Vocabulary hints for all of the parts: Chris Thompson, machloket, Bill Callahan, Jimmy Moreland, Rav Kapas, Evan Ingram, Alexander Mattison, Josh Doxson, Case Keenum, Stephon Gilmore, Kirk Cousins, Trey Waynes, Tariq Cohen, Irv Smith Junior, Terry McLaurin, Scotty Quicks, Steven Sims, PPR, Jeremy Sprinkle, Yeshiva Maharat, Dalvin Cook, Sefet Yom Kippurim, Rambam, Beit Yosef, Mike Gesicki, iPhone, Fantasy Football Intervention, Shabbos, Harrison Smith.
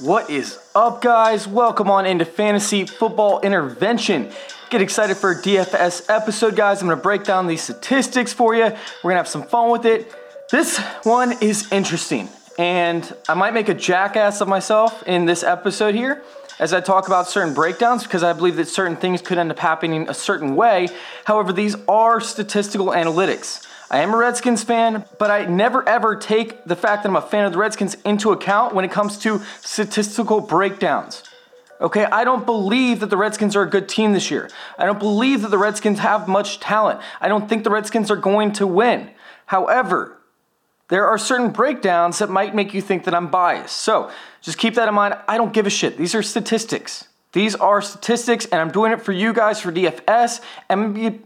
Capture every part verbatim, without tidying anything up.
What is up, guys? Welcome on into Fantasy Football Intervention. Get excited for a D F S episode, guys. I'm going to break down these statistics for you. We're going to have some fun with it. This one is interesting, and I might make a jackass of myself in this episode here as I talk about certain breakdowns, because I believe that certain things could end up happening a certain way. However, these are statistical analytics. I am a Redskins fan, but I never ever take the fact that I'm a fan of the Redskins into account when it comes to statistical breakdowns. Okay, I don't believe that the Redskins are a good team this year. I don't believe that the Redskins have much talent. I don't think the Redskins are going to win. However, there are certain breakdowns that might make you think that I'm biased. So just keep that in mind. I don't give a shit. These are statistics. These are statistics, and I'm doing it for you guys for D F S, and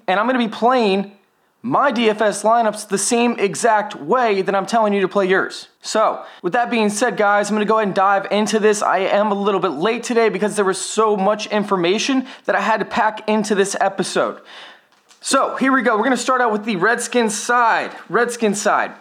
I'm going to be playing my D F S lineups the same exact way that I'm telling you to play yours. So, with that being said, guys, I'm going to go ahead and dive into this. I am a little bit late today because there was so much information that I had to pack into this episode. So, here we go. We're going to start out with the Redskins side. Redskins side.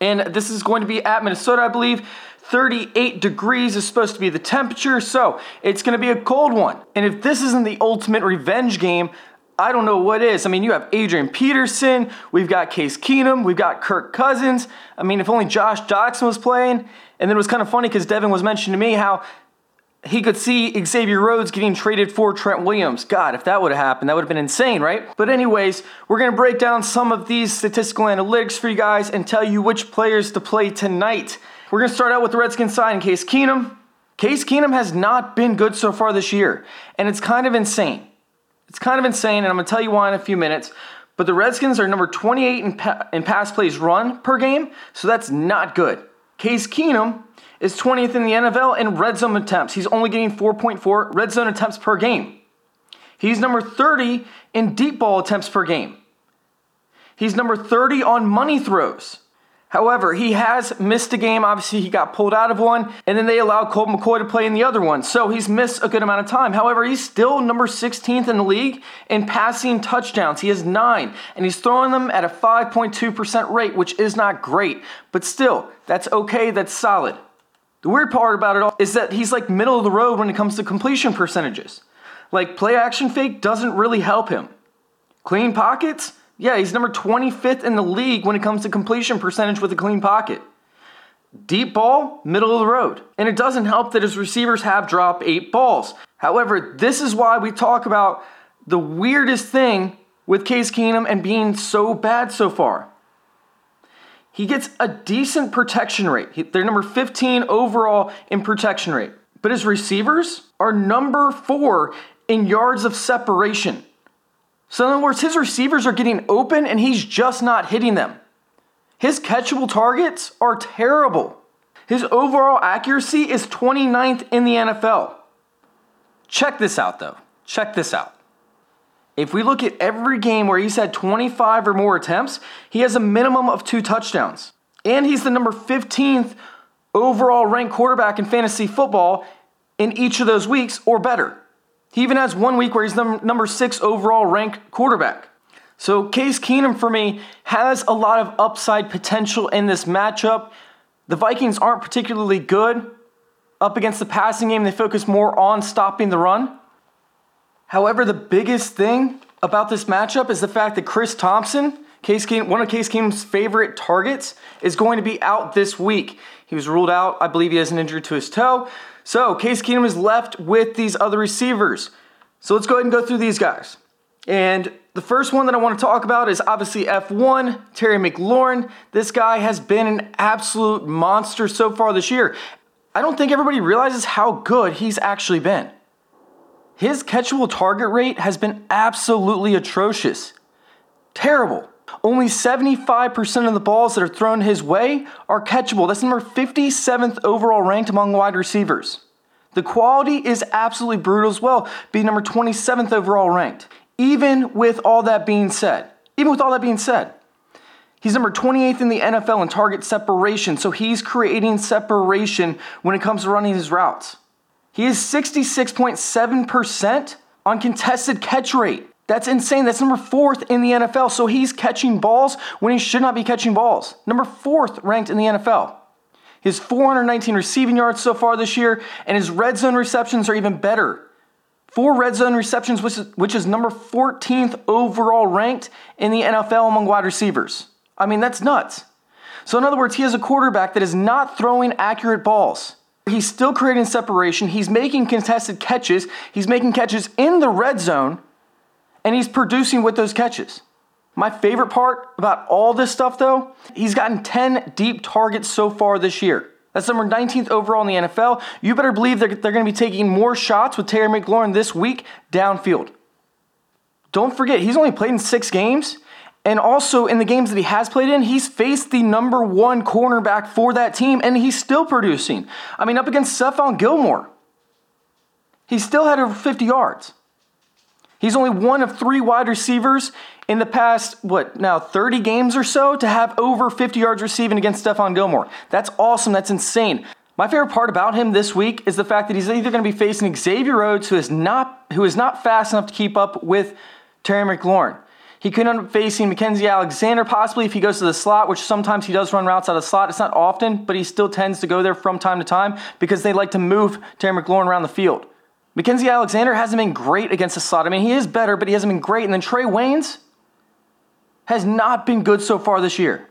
And this is going to be at Minnesota, I believe. thirty-eight degrees is supposed to be the temperature, so it's going to be a cold one. And if this isn't the ultimate revenge game, I don't know what is. I mean, you have Adrian Peterson, we've got Case Keenum, we've got Kirk Cousins. I mean, if only Josh Doxson was playing. And then it was kind of funny because Devin was mentioning to me how he could see Xavier Rhodes getting traded for Trent Williams. God, if that would have happened, that would have been insane, right? But anyways, we're going to break down some of these statistical analytics for you guys and tell you which players to play tonight. We're going to start out with the Redskins side and Case Keenum. Case Keenum has not been good so far this year, and it's kind of insane. It's kind of insane, and I'm going to tell you why in a few minutes. But the Redskins are number twenty-eight in, pa- in pass plays run per game, so that's not good. Case Keenum is twentieth in the N F L in red zone attempts. He's only getting four point four red zone attempts per game. He's number thirty in deep ball attempts per game. He's number thirty on money throws. However, he has missed a game. Obviously, he got pulled out of one, and then they allowed Colt McCoy to play in the other one. So he's missed a good amount of time. However, he's still number sixteenth in the league in passing touchdowns. He has nine, and he's throwing them at a five point two percent rate, which is not great. But still, that's okay. That's solid. The weird part about it all is that he's like middle of the road when it comes to completion percentages. Like, play action fake doesn't really help him. Clean pockets? Yeah, he's number twenty-fifth in the league when it comes to completion percentage with a clean pocket. Deep ball, middle of the road. And it doesn't help that his receivers have dropped eight balls. However, this is why we talk about the weirdest thing with Case Keenum and being so bad so far. He gets a decent protection rate. They're number fifteen overall in protection rate. But his receivers are number four in yards of separation. So in other words, his receivers are getting open and he's just not hitting them. His catchable targets are terrible. His overall accuracy is twenty-ninth in the N F L. Check this out, though. Check this out. If we look at every game where he's had twenty-five or more attempts, he has a minimum of two touchdowns. And he's the number fifteenth overall ranked quarterback in fantasy football in each of those weeks or better. He even has one week where he's the number six overall ranked quarterback. So Case Keenum, for me, has a lot of upside potential in this matchup. The Vikings aren't particularly good up against the passing game. They focus more on stopping the run. However, the biggest thing about this matchup is the fact that Chris Thompson, Case Keenum, one of Case Keenum's favorite targets, is going to be out this week. He was ruled out. I believe he has an injury to his toe. So Case Keenum is left with these other receivers. So let's go ahead and go through these guys. And The first one that I want to talk about is obviously F one, Terry McLaurin. This guy has been an absolute monster so far this year. I don't think everybody realizes how good he's actually been. His catchable target rate has been absolutely atrocious. Terrible. Only seventy-five percent of the balls that are thrown his way are catchable. That's number fifty-seventh overall ranked among wide receivers. The quality is absolutely brutal as well, being number twenty-seventh overall ranked. Even with all that being said, even with all that being said, he's number twenty-eighth in the N F L in target separation, so he's creating separation when it comes to running his routes. He is sixty-six point seven percent on contested catch rate. That's insane. That's number fourth in the N F L, so he's catching balls when he should not be catching balls. Number fourth ranked in the N F L. His four hundred nineteen receiving yards so far this year, and his red zone receptions are even better. Four red zone receptions, which is, which is number fourteenth overall ranked in the N F L among wide receivers. I mean, that's nuts. So in other words, he is a quarterback that is not throwing accurate balls. He's still creating separation. He's making contested catches. He's making catches in the red zone, and he's producing with those catches. My favorite part about all this stuff, though, he's gotten ten deep targets so far this year. That's number nineteenth overall in the N F L. You better believe they're, they're going to be taking more shots with Terry McLaurin this week downfield. Don't forget, he's only played in six games. And also in the games that he has played in, he's faced the number one cornerback for that team, and he's still producing. I mean, up against Stephon Gilmore, he still had over fifty yards. He's only one of three wide receivers in the past, what, now thirty games or so to have over fifty yards receiving against Stephon Gilmore. That's awesome. That's insane. My favorite part about him this week is the fact that he's either going to be facing Xavier Rhodes, who is not who is not fast enough to keep up with Terry McLaurin. He could end up facing Mackenzie Alexander possibly if he goes to the slot, which sometimes he does run routes out of the slot. It's not often, but he still tends to go there from time to time because they like to move Terry McLaurin around the field. Mackenzie Alexander hasn't been great against the slot. I mean, he is better, but he hasn't been great. And then Trey Waynes has not been good so far this year.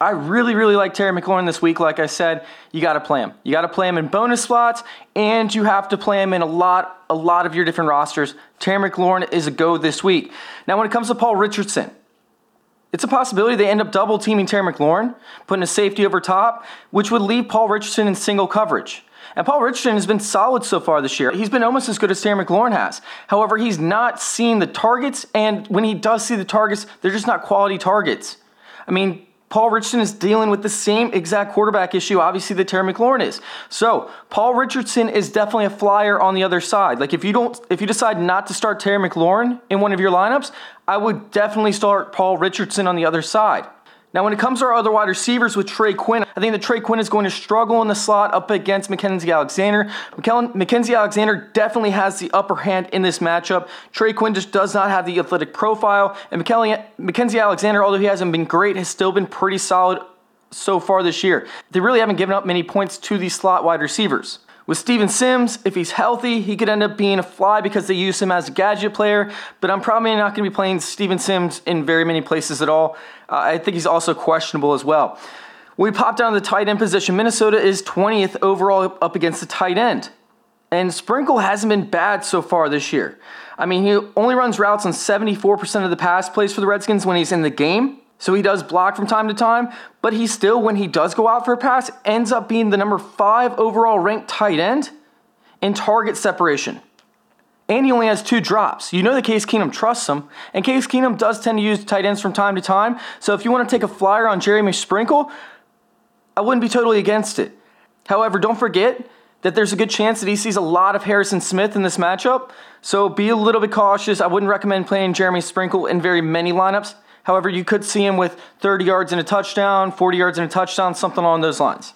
I really, really like Terry McLaurin this week. Like I said, you got to play him. You got to play him in bonus slots, and you have to play him in a lot, a lot of your different rosters. Terry McLaurin is a go this week. Now, when it comes to Paul Richardson, it's a possibility they end up double teaming Terry McLaurin, putting a safety over top, which would leave Paul Richardson in single coverage. And Paul Richardson has been solid so far this year. He's been almost as good as Terry McLaurin has. However, he's not seeing the targets, and when he does see the targets, they're just not quality targets. I mean, Paul Richardson is dealing with the same exact quarterback issue, obviously, that Terry McLaurin is. So Paul Richardson is definitely a flyer on the other side. Like if you don't, if you decide not to start Terry McLaurin in one of your lineups, I would definitely start Paul Richardson on the other side. Now, when it comes to our other wide receivers with Trey Quinn, I think that Trey Quinn is going to struggle in the slot up against Mackenzie Alexander. Mackenzie Alexander definitely has the upper hand in this matchup. Trey Quinn just does not have the athletic profile. And Mackenzie Alexander, although he hasn't been great, has still been pretty solid so far this year. They really haven't given up many points to these slot wide receivers. With Steven Sims, if he's healthy, he could end up being a fly because they use him as a gadget player, but I'm probably not going to be playing Steven Sims in very many places at all. Uh, I think he's also questionable as well. When we pop down to the tight end position, Minnesota is twentieth overall up against the tight end, and Sprinkle hasn't been bad so far this year. I mean, he only runs routes on seventy-four percent of the pass plays for the Redskins when he's in the game. So he does block from time to time, but he still, when he does go out for a pass, ends up being the number five overall ranked tight end in target separation. And he only has two drops. You know that Case Keenum trusts him, and Case Keenum does tend to use tight ends from time to time. So if you want to take a flyer on Jeremy Sprinkle, I wouldn't be totally against it. However, don't forget that there's a good chance that he sees a lot of Harrison Smith in this matchup. So be a little bit cautious. I wouldn't recommend playing Jeremy Sprinkle in very many lineups. However, you could see him with thirty yards and a touchdown, forty yards and a touchdown, something along those lines.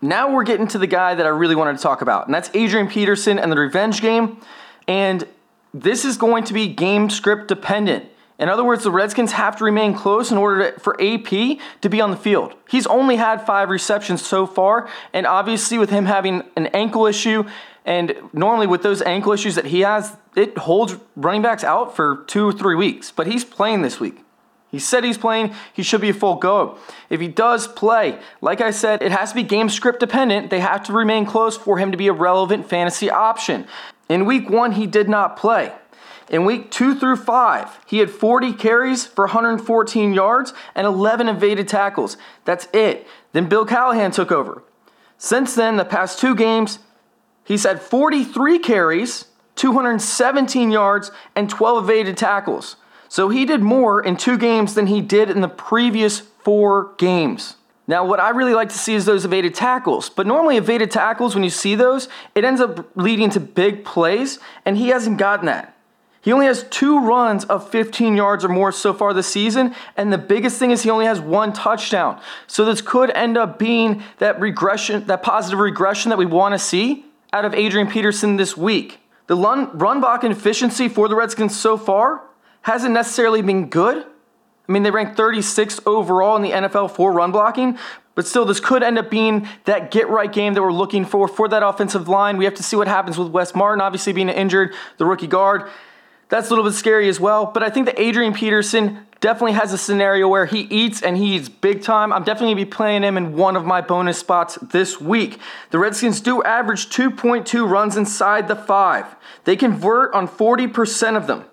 Now we're getting to the guy that I really wanted to talk about, and that's Adrian Peterson and the revenge game. And this is going to be game script dependent. In other words, the Redskins have to remain close in order to, for A P to be on the field. He's only had five receptions so far, and obviously with him having an ankle issue, and normally with those ankle issues that he has, it holds running backs out for two or three weeks. But he's playing this week. He said he's playing. He should be a full go. If he does play, like I said, it has to be game script dependent. They have to remain close for him to be a relevant fantasy option. In week one, he did not play. In week two through five, he had forty carries for one hundred fourteen yards and eleven evaded tackles. That's it. Then Bill Callahan took over. Since then, the past two games, he's had forty-three carries, two hundred seventeen yards, and twelve evaded tackles. So he did more in two games than he did in the previous four games. Now, what I really like to see is those evaded tackles, but normally evaded tackles, when you see those, it ends up leading to big plays, and he hasn't gotten that. He only has two runs of fifteen yards or more so far this season, and the biggest thing is he only has one touchdown. So this could end up being that regression, that positive regression that we want to see out of Adrian Peterson this week. The run, run blocking efficiency for the Redskins so far hasn't necessarily been good. I mean, they ranked thirty-sixth overall in the N F L for run blocking, but still, this could end up being that get-right game that we're looking for for that offensive line. We have to see what happens with Wes Martin, obviously being injured, the rookie guard. That's a little bit scary as well, but I think that Adrian Peterson definitely has a scenario where he eats, and he eats big time. I'm definitely going to be playing him in one of my bonus spots this week. The Redskins do average two point two runs inside the five. They convert on forty percent of them.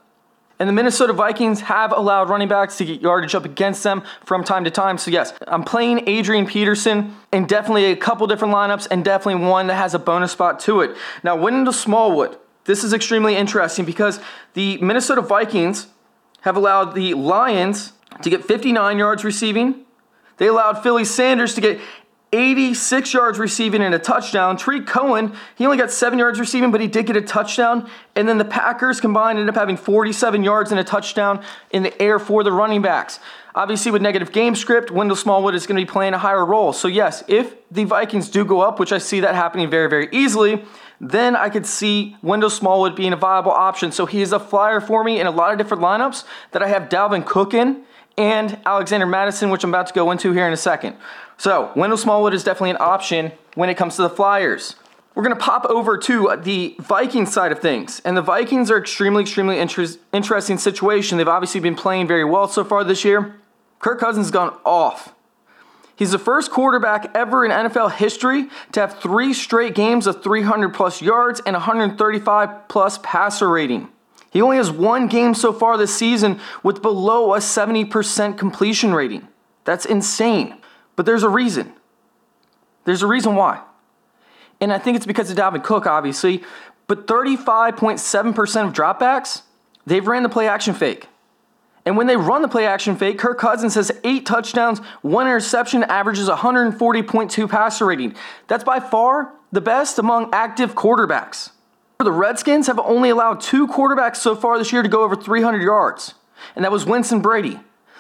And the Minnesota Vikings have allowed running backs to get yardage up against them from time to time. So yes, I'm playing Adrian Peterson in definitely a couple different lineups and definitely one that has a bonus spot to it. Now, Wendell Smallwood, this is extremely interesting because the Minnesota Vikings have allowed the Lions to get fifty-nine yards receiving. They allowed Philly Sanders to get eighty-six yards receiving and a touchdown. Tariq Cohen, he only got seven yards receiving, but he did get a touchdown. And then the Packers combined ended up having forty-seven yards and a touchdown in the air for the running backs. Obviously, with negative game script, Wendell Smallwood is going to be playing a higher role. So yes, if the Vikings do go up, which I see that happening very, very easily, then I could see Wendell Smallwood being a viable option. So he is a flyer for me in a lot of different lineups that I have Dalvin Cook in and Alexander Mattison, which I'm about to go into here in a second. So Wendell Smallwood is definitely an option when it comes to the Flyers. We're going to pop over to the Vikings side of things. And the Vikings are extremely, extremely inter- interesting situation. They've obviously been playing very well so far this year. Kirk Cousins has gone off. He's the first quarterback ever in N F L history to have three straight games of three hundred plus yards and one hundred thirty-five plus passer rating. He only has one game so far this season with below a seventy percent completion rating. That's insane. But there's a reason. There's a reason why. And I think it's because of Dalvin Cook, obviously. But thirty-five point seven percent of dropbacks, they've ran the play action fake. And when they run the play-action fake, Kirk Cousins has eight touchdowns, one interception, averages one hundred forty point two passer rating. That's by far the best among active quarterbacks. The Redskins have only allowed two quarterbacks so far this year to go over three hundred yards, and that was Winston Brady.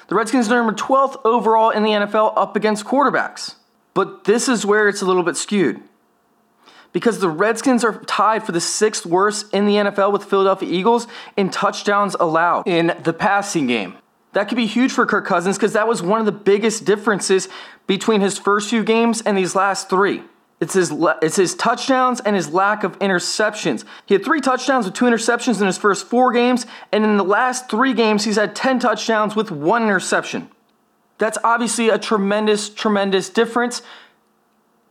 The Redskins are number twelfth overall in the N F L up against quarterbacks. But this is where it's a little bit skewed, because the Redskins are tied for the sixth worst in the N F L with Philadelphia Eagles in touchdowns allowed in the passing game. That could be huge for Kirk Cousins because that was one of the biggest differences between his first few games and these last three. It's his, it's his touchdowns and his lack of interceptions. He had three touchdowns with two interceptions in his first four games, and in the last three games, he's had ten touchdowns with one interception. That's obviously a tremendous, tremendous difference.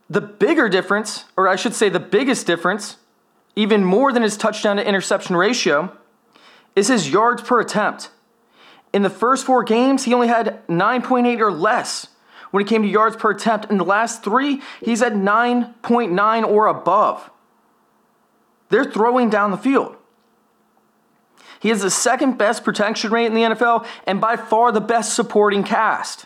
The bigger difference, or I should say the biggest difference, even more than his touchdown to interception ratio, is his yards per attempt. In the first four games, he only had nine point eight or less when it came to yards per attempt. In the last three, he's at nine point nine or above. They're throwing down the field. He has the second best protection rate in the N F L and by far the best supporting cast.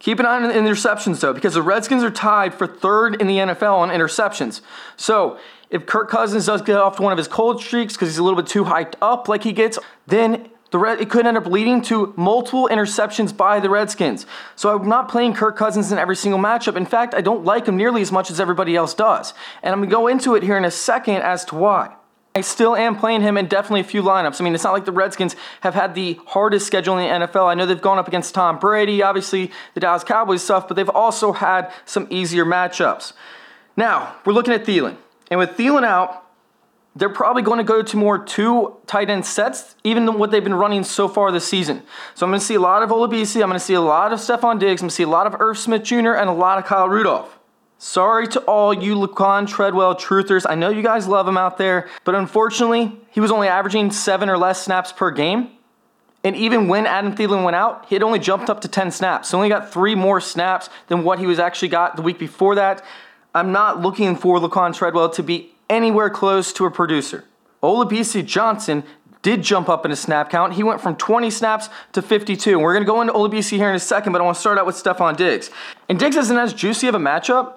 Keep an eye on the interceptions, though, because the Redskins are tied for third in the N F L on interceptions. So if Kirk Cousins does get off to one of his cold streaks because he's a little bit too hyped up like he gets, then the Red- it could end up leading to multiple interceptions by the Redskins. So I'm not playing Kirk Cousins in every single matchup. In fact, I don't like him nearly as much as everybody else does. And I'm going to go into it here in a second as to why. I still am playing him in definitely a few lineups. I mean, it's not like the Redskins have had the hardest schedule in the N F L. I know they've gone up against Tom Brady, obviously the Dallas Cowboys stuff, but they've also had some easier matchups. Now, we're looking at Thielen. And with Thielen out, they're probably going to go to more two tight end sets, even than what they've been running so far this season. So I'm going to see a lot of Olabisi. I'm going to see a lot of Stefon Diggs. I'm going to see a lot of Irv Smith Junior and a lot of Kyle Rudolph. Sorry to all you Laquon Treadwell truthers. I know you guys love him out there, but unfortunately, he was only averaging seven or less snaps per game. And even when Adam Thielen went out, he had only jumped up to ten snaps. So only got three more snaps than what he was actually got the week before that. I'm not looking for Laquon Treadwell to be anywhere close to a producer. Olabisi Johnson did jump up in his snap count. He went from twenty snaps to fifty-two. And we're going to go into Olabisi here in a second, but I want to start out with Stefon Diggs. And Diggs isn't as juicy of a matchup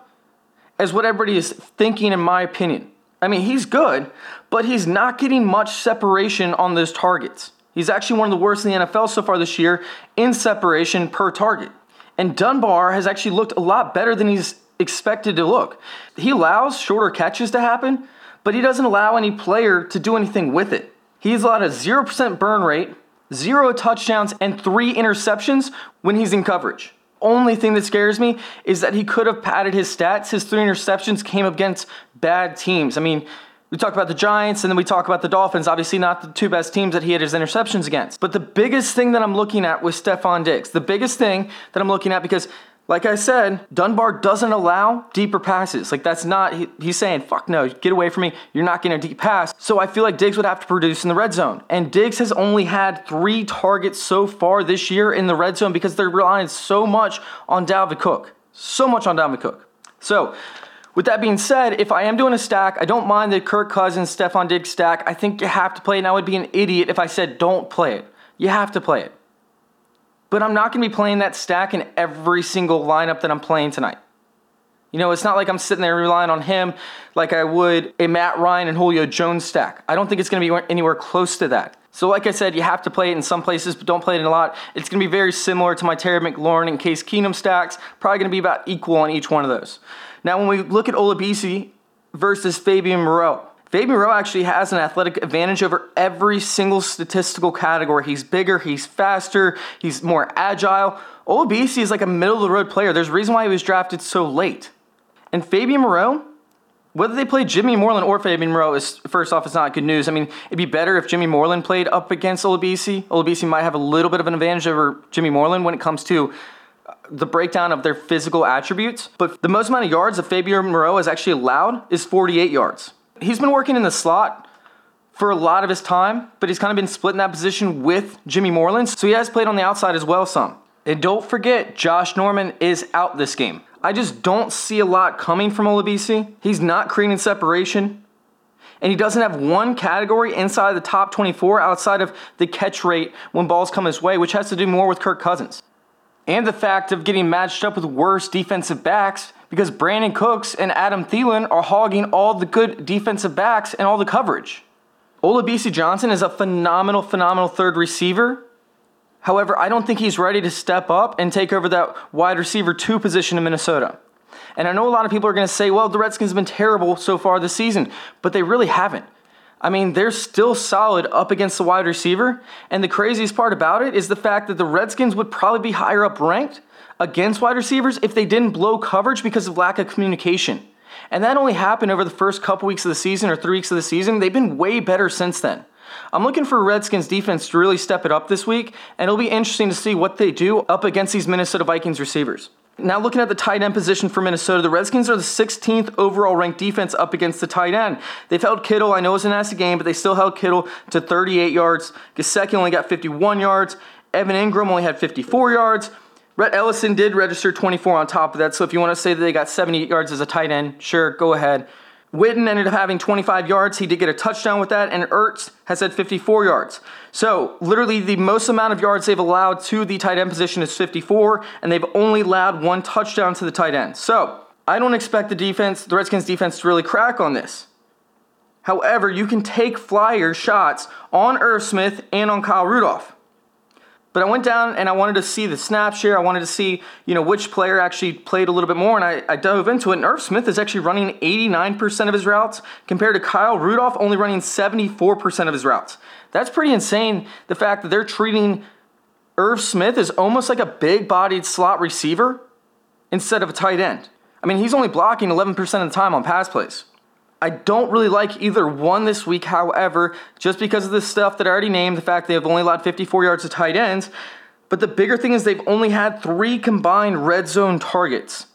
as what everybody is thinking, in my opinion. I mean, he's good, but he's not getting much separation on those targets. He's actually one of the worst in the N F L so far this year in separation per target. And Dunbar has actually looked a lot better than he's expected to look. He allows shorter catches to happen, but he doesn't allow any player to do anything with it. He's allowed a zero percent burn rate, zero touchdowns, and three interceptions when he's in coverage. Only thing that scares me is that he could have padded his stats. His three interceptions came against bad teams. I mean, we talk about the Giants, and then we talk about the Dolphins, obviously not the two best teams that he had his interceptions against. But the biggest thing that I'm looking at with Stefon Diggs, the biggest thing that I'm looking at, because like I said, Dunbar doesn't allow deeper passes. Like that's not, he, he's saying, fuck no, get away from me, you're not getting a deep pass. So I feel like Diggs would have to produce in the red zone. And Diggs has only had three targets so far this year in the red zone because they're relying so much on Dalvin Cook. So much on Dalvin Cook. So, with that being said, if I am doing a stack, I don't mind the Kirk Cousins, Stefon Diggs stack. I think you have to play it, and I would be an idiot if I said don't play it. You have to play it. But I'm not going to be playing that stack in every single lineup that I'm playing tonight. You know, it's not like I'm sitting there relying on him like I would a Matt Ryan and Julio Jones stack. I don't think it's going to be anywhere close to that. So like I said, you have to play it in some places, but don't play it in a lot. It's going to be very similar to my Terry McLaurin and Case Keenum stacks. Probably going to be about equal on each one of those. Now, when we look at Olabisi versus Fabian Moreau, Fabian Moreau actually has an athletic advantage over every single statistical category. He's bigger, he's faster, he's more agile. Olabisi is like a middle-of-the-road player. There's a reason why he was drafted so late. And Fabian Moreau, whether they play Jimmy Moreland or Fabian Moreau, is, first off, it's not good news. I mean, it'd be better if Jimmy Moreland played up against Olabisi. Olabisi might have a little bit of an advantage over Jimmy Moreland when it comes to the breakdown of their physical attributes. But the most amount of yards that Fabian Moreau has actually allowed is forty-eight yards. He's been working in the slot for a lot of his time, but he's kind of been split in that position with Jimmy Moreland, so he has played on the outside as well some. And don't forget, Josh Norman is out this game. I just don't see a lot coming from Olabisi. He's not creating separation, and he doesn't have one category inside the top twenty-four outside of the catch rate when balls come his way, which has to do more with Kirk Cousins. And the fact of getting matched up with worse defensive backs, because Brandon Cooks and Adam Thielen are hogging all the good defensive backs and all the coverage. Olabisi Johnson is a phenomenal, phenomenal third receiver. However, I don't think he's ready to step up and take over that wide receiver two position in Minnesota. And I know a lot of people are going to say, well, the Redskins have been terrible so far this season, but they really haven't. I mean, they're still solid up against the wide receiver. And the craziest part about it is the fact that the Redskins would probably be higher up ranked against wide receivers if they didn't blow coverage because of lack of communication. And that only happened over the first couple weeks of the season or three weeks of the season. They've been way better since then. I'm looking for Redskins defense to really step it up this week, and it'll be interesting to see what they do up against these Minnesota Vikings receivers. Now looking at the tight end position for Minnesota, the Redskins are the sixteenth overall ranked defense up against the tight end. They've held Kittle, I know it was a nasty game, but they still held Kittle to thirty-eight yards. Gesicki only got fifty-one yards. Evan Ingram only had fifty-four yards. Rhett Ellison did register twenty-four on top of that, so if you want to say that they got seventy-eight yards as a tight end, sure, go ahead. Witten ended up having twenty-five yards. He did get a touchdown with that, and Ertz has had fifty-four yards. So, literally, the most amount of yards they've allowed to the tight end position is fifty-four, and they've only allowed one touchdown to the tight end. So, I don't expect the defense, the Redskins defense, to really crack on this. However, you can take flyer shots on Irv Smith and on Kyle Rudolph. But I went down and I wanted to see the snap share. I wanted to see, you know, which player actually played a little bit more. And I, I dove into it. And Irv Smith is actually running eighty-nine percent of his routes compared to Kyle Rudolph only running seventy-four percent of his routes. That's pretty insane. The fact that they're treating Irv Smith as almost like a big-bodied slot receiver instead of a tight end. I mean, he's only blocking eleven percent of the time on pass plays. I don't really like either one this week, however, just because of the stuff that I already named, the fact they've only allowed fifty-four yards to tight ends. But the bigger thing is they've only had three combined red zone targets.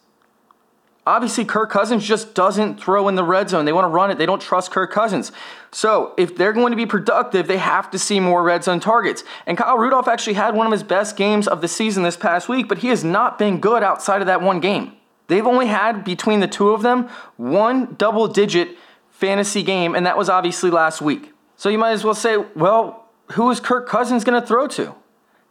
Obviously, Kirk Cousins just doesn't throw in the red zone. They want to run it. They don't trust Kirk Cousins. So if they're going to be productive, they have to see more red zone targets. And Kyle Rudolph actually had one of his best games of the season this past week, but he has not been good outside of that one game. They've only had, between the two of them, one double-digit fantasy game, and that was obviously last week. So you might as well say, well, who is Kirk Cousins going to throw to?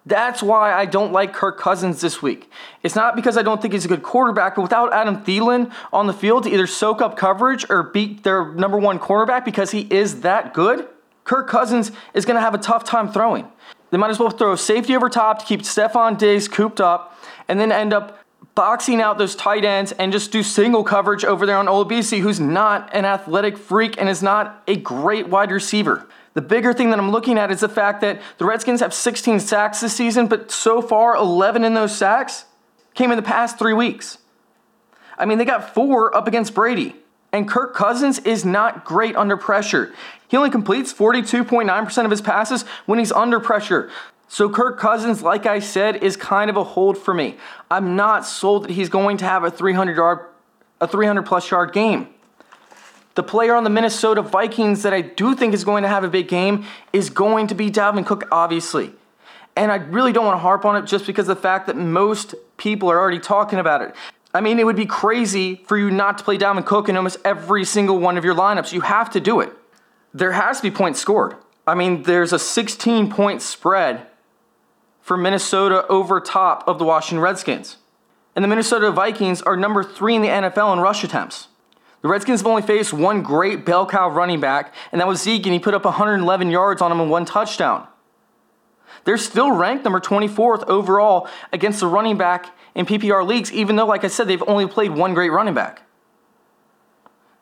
That's why I don't like Kirk Cousins this week. It's not because I don't think he's a good quarterback, but without Adam Thielen on the field to either soak up coverage or beat their number one cornerback because he is that good, Kirk Cousins is going to have a tough time throwing. They might as well throw safety over top to keep Stefon Diggs cooped up and then end up boxing out those tight ends and just do single coverage over there on Olabisi, who's not an athletic freak and is not a great wide receiver. The bigger thing that I'm looking at is the fact that the Redskins have sixteen sacks this season, but so far eleven in those sacks came in the past three weeks. I mean, they got four up against Brady, and Kirk Cousins is not great under pressure. He only completes forty-two point nine percent of his passes when he's under pressure. So Kirk Cousins, like I said, is kind of a hold for me. I'm not sold that he's going to have a three hundred yard, a three hundred plus yard game. The player on the Minnesota Vikings that I do think is going to have a big game is going to be Dalvin Cook, obviously. And I really don't want to harp on it just because of the fact that most people are already talking about it. I mean, it would be crazy for you not to play Dalvin Cook in almost every single one of your lineups. You have to do it. There has to be points scored. I mean, there's a sixteen-point spread for Minnesota over top of the Washington Redskins. And the Minnesota Vikings are number three in the N F L in rush attempts. The Redskins have only faced one great bell cow running back, and that was Zeke, and he put up one hundred eleven yards on him and one touchdown. They're still ranked number twenty-fourth overall against the running back in P P R leagues, even though, like I said, they've only played one great running back.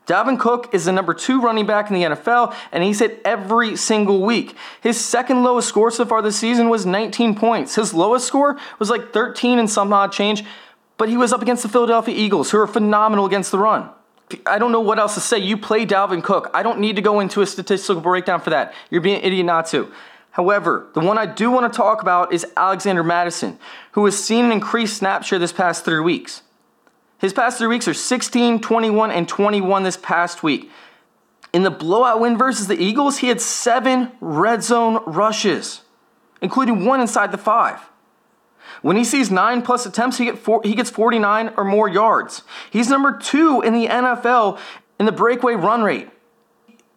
Dalvin Cook is the number two running back in the N F L, and he's hit every single week. His second lowest score so far this season was nineteen points. His lowest score was like thirteen and some odd change, but he was up against the Philadelphia Eagles, who are phenomenal against the run. I don't know what else to say. You play Dalvin Cook. I don't need to go into a statistical breakdown for that. You're being an idiot not to. However, the one I do want to talk about is Alexander Mattison, who has seen an increased snap share this past three weeks. His past three weeks are sixteen, twenty-one, and twenty-one this past week. In the blowout win versus the Eagles, he had seven red zone rushes, including one inside the five. When he sees nine plus attempts, he, get four, he gets forty-nine or more yards. He's number two in the N F L in the breakaway run rate.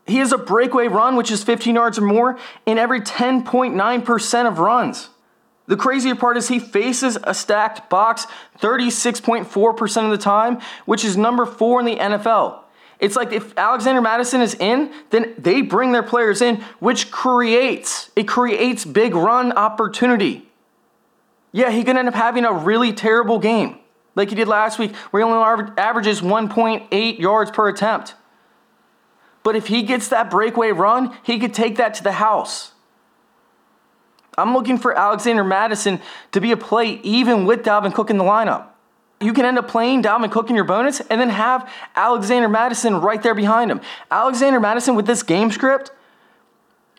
He has a breakaway run, which is fifteen yards or more, in every ten point nine percent of runs. The crazier part is he faces a stacked box thirty-six point four percent of the time, which is number four in the N F L. It's like if Alexander Mattison is in, then they bring their players in, which creates, it creates big run opportunity. Yeah, he could end up having a really terrible game, like he did last week, where he only averages one point eight yards per attempt. But if he gets that breakaway run, he could take that to the house. I'm looking for Alexander Mattison to be a play even with Dalvin Cook in the lineup. You can end up playing Dalvin Cook in your bonus and then have Alexander Mattison right there behind him. Alexander Mattison with this game script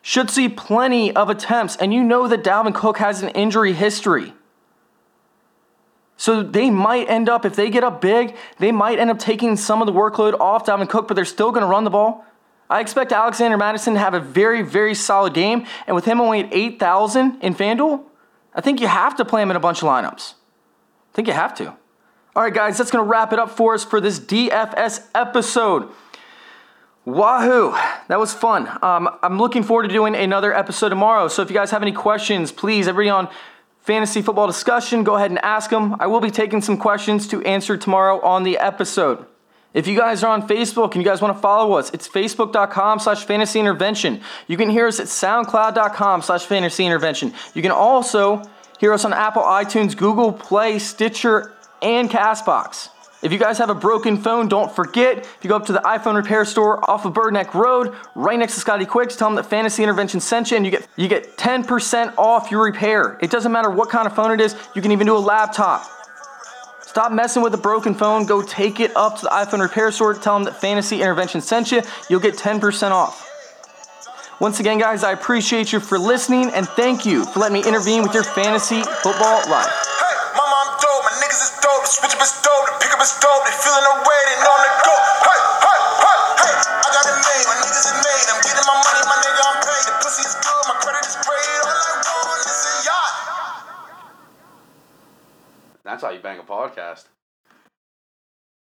should see plenty of attempts, and you know that Dalvin Cook has an injury history. So they might end up, if they get up big, they might end up taking some of the workload off Dalvin Cook, but they're still going to run the ball. I expect Alexander Mattison to have a very, very solid game. And with him only at eight thousand in FanDuel, I think you have to play him in a bunch of lineups. I think you have to. All right, guys, that's going to wrap it up for us for this D F S episode. Wahoo. That was fun. Um, I'm looking forward to doing another episode tomorrow. So if you guys have any questions, please, everybody on Fantasy Football Discussion, go ahead and ask them. I will be taking some questions to answer tomorrow on the episode. If you guys are on Facebook and you guys want to follow us, it's facebook.com slash fantasy intervention. You can hear us at soundcloud.com slash fantasy intervention. You can also hear us on Apple, iTunes, Google Play, Stitcher, and CastBox. If you guys have a broken phone, don't forget, if you go up to the iPhone repair store off of Bird Neck Road, right next to Scotty Quicks, tell them that Fantasy Intervention sent you, and you get you get ten percent off your repair. It doesn't matter what kind of phone it is. You can even do a laptop. Stop messing with a broken phone. Go take it up to the iPhone repair store. Tell them that Fantasy Intervention sent you. You'll get ten percent off. Once again, guys, I appreciate you for listening, and thank you for letting me intervene with your fantasy football life. Hey, my mom dope. My niggas is dope. switch up his dope, pick up his dope, they feeling I'm waiting on the go. Hey, hey, hey, hey, I got it made, my niggas is made, I'm getting my money, my nigga, I'm paid. The pussy is good, my credit is great, all I want is a yacht. That's how you bang a podcast.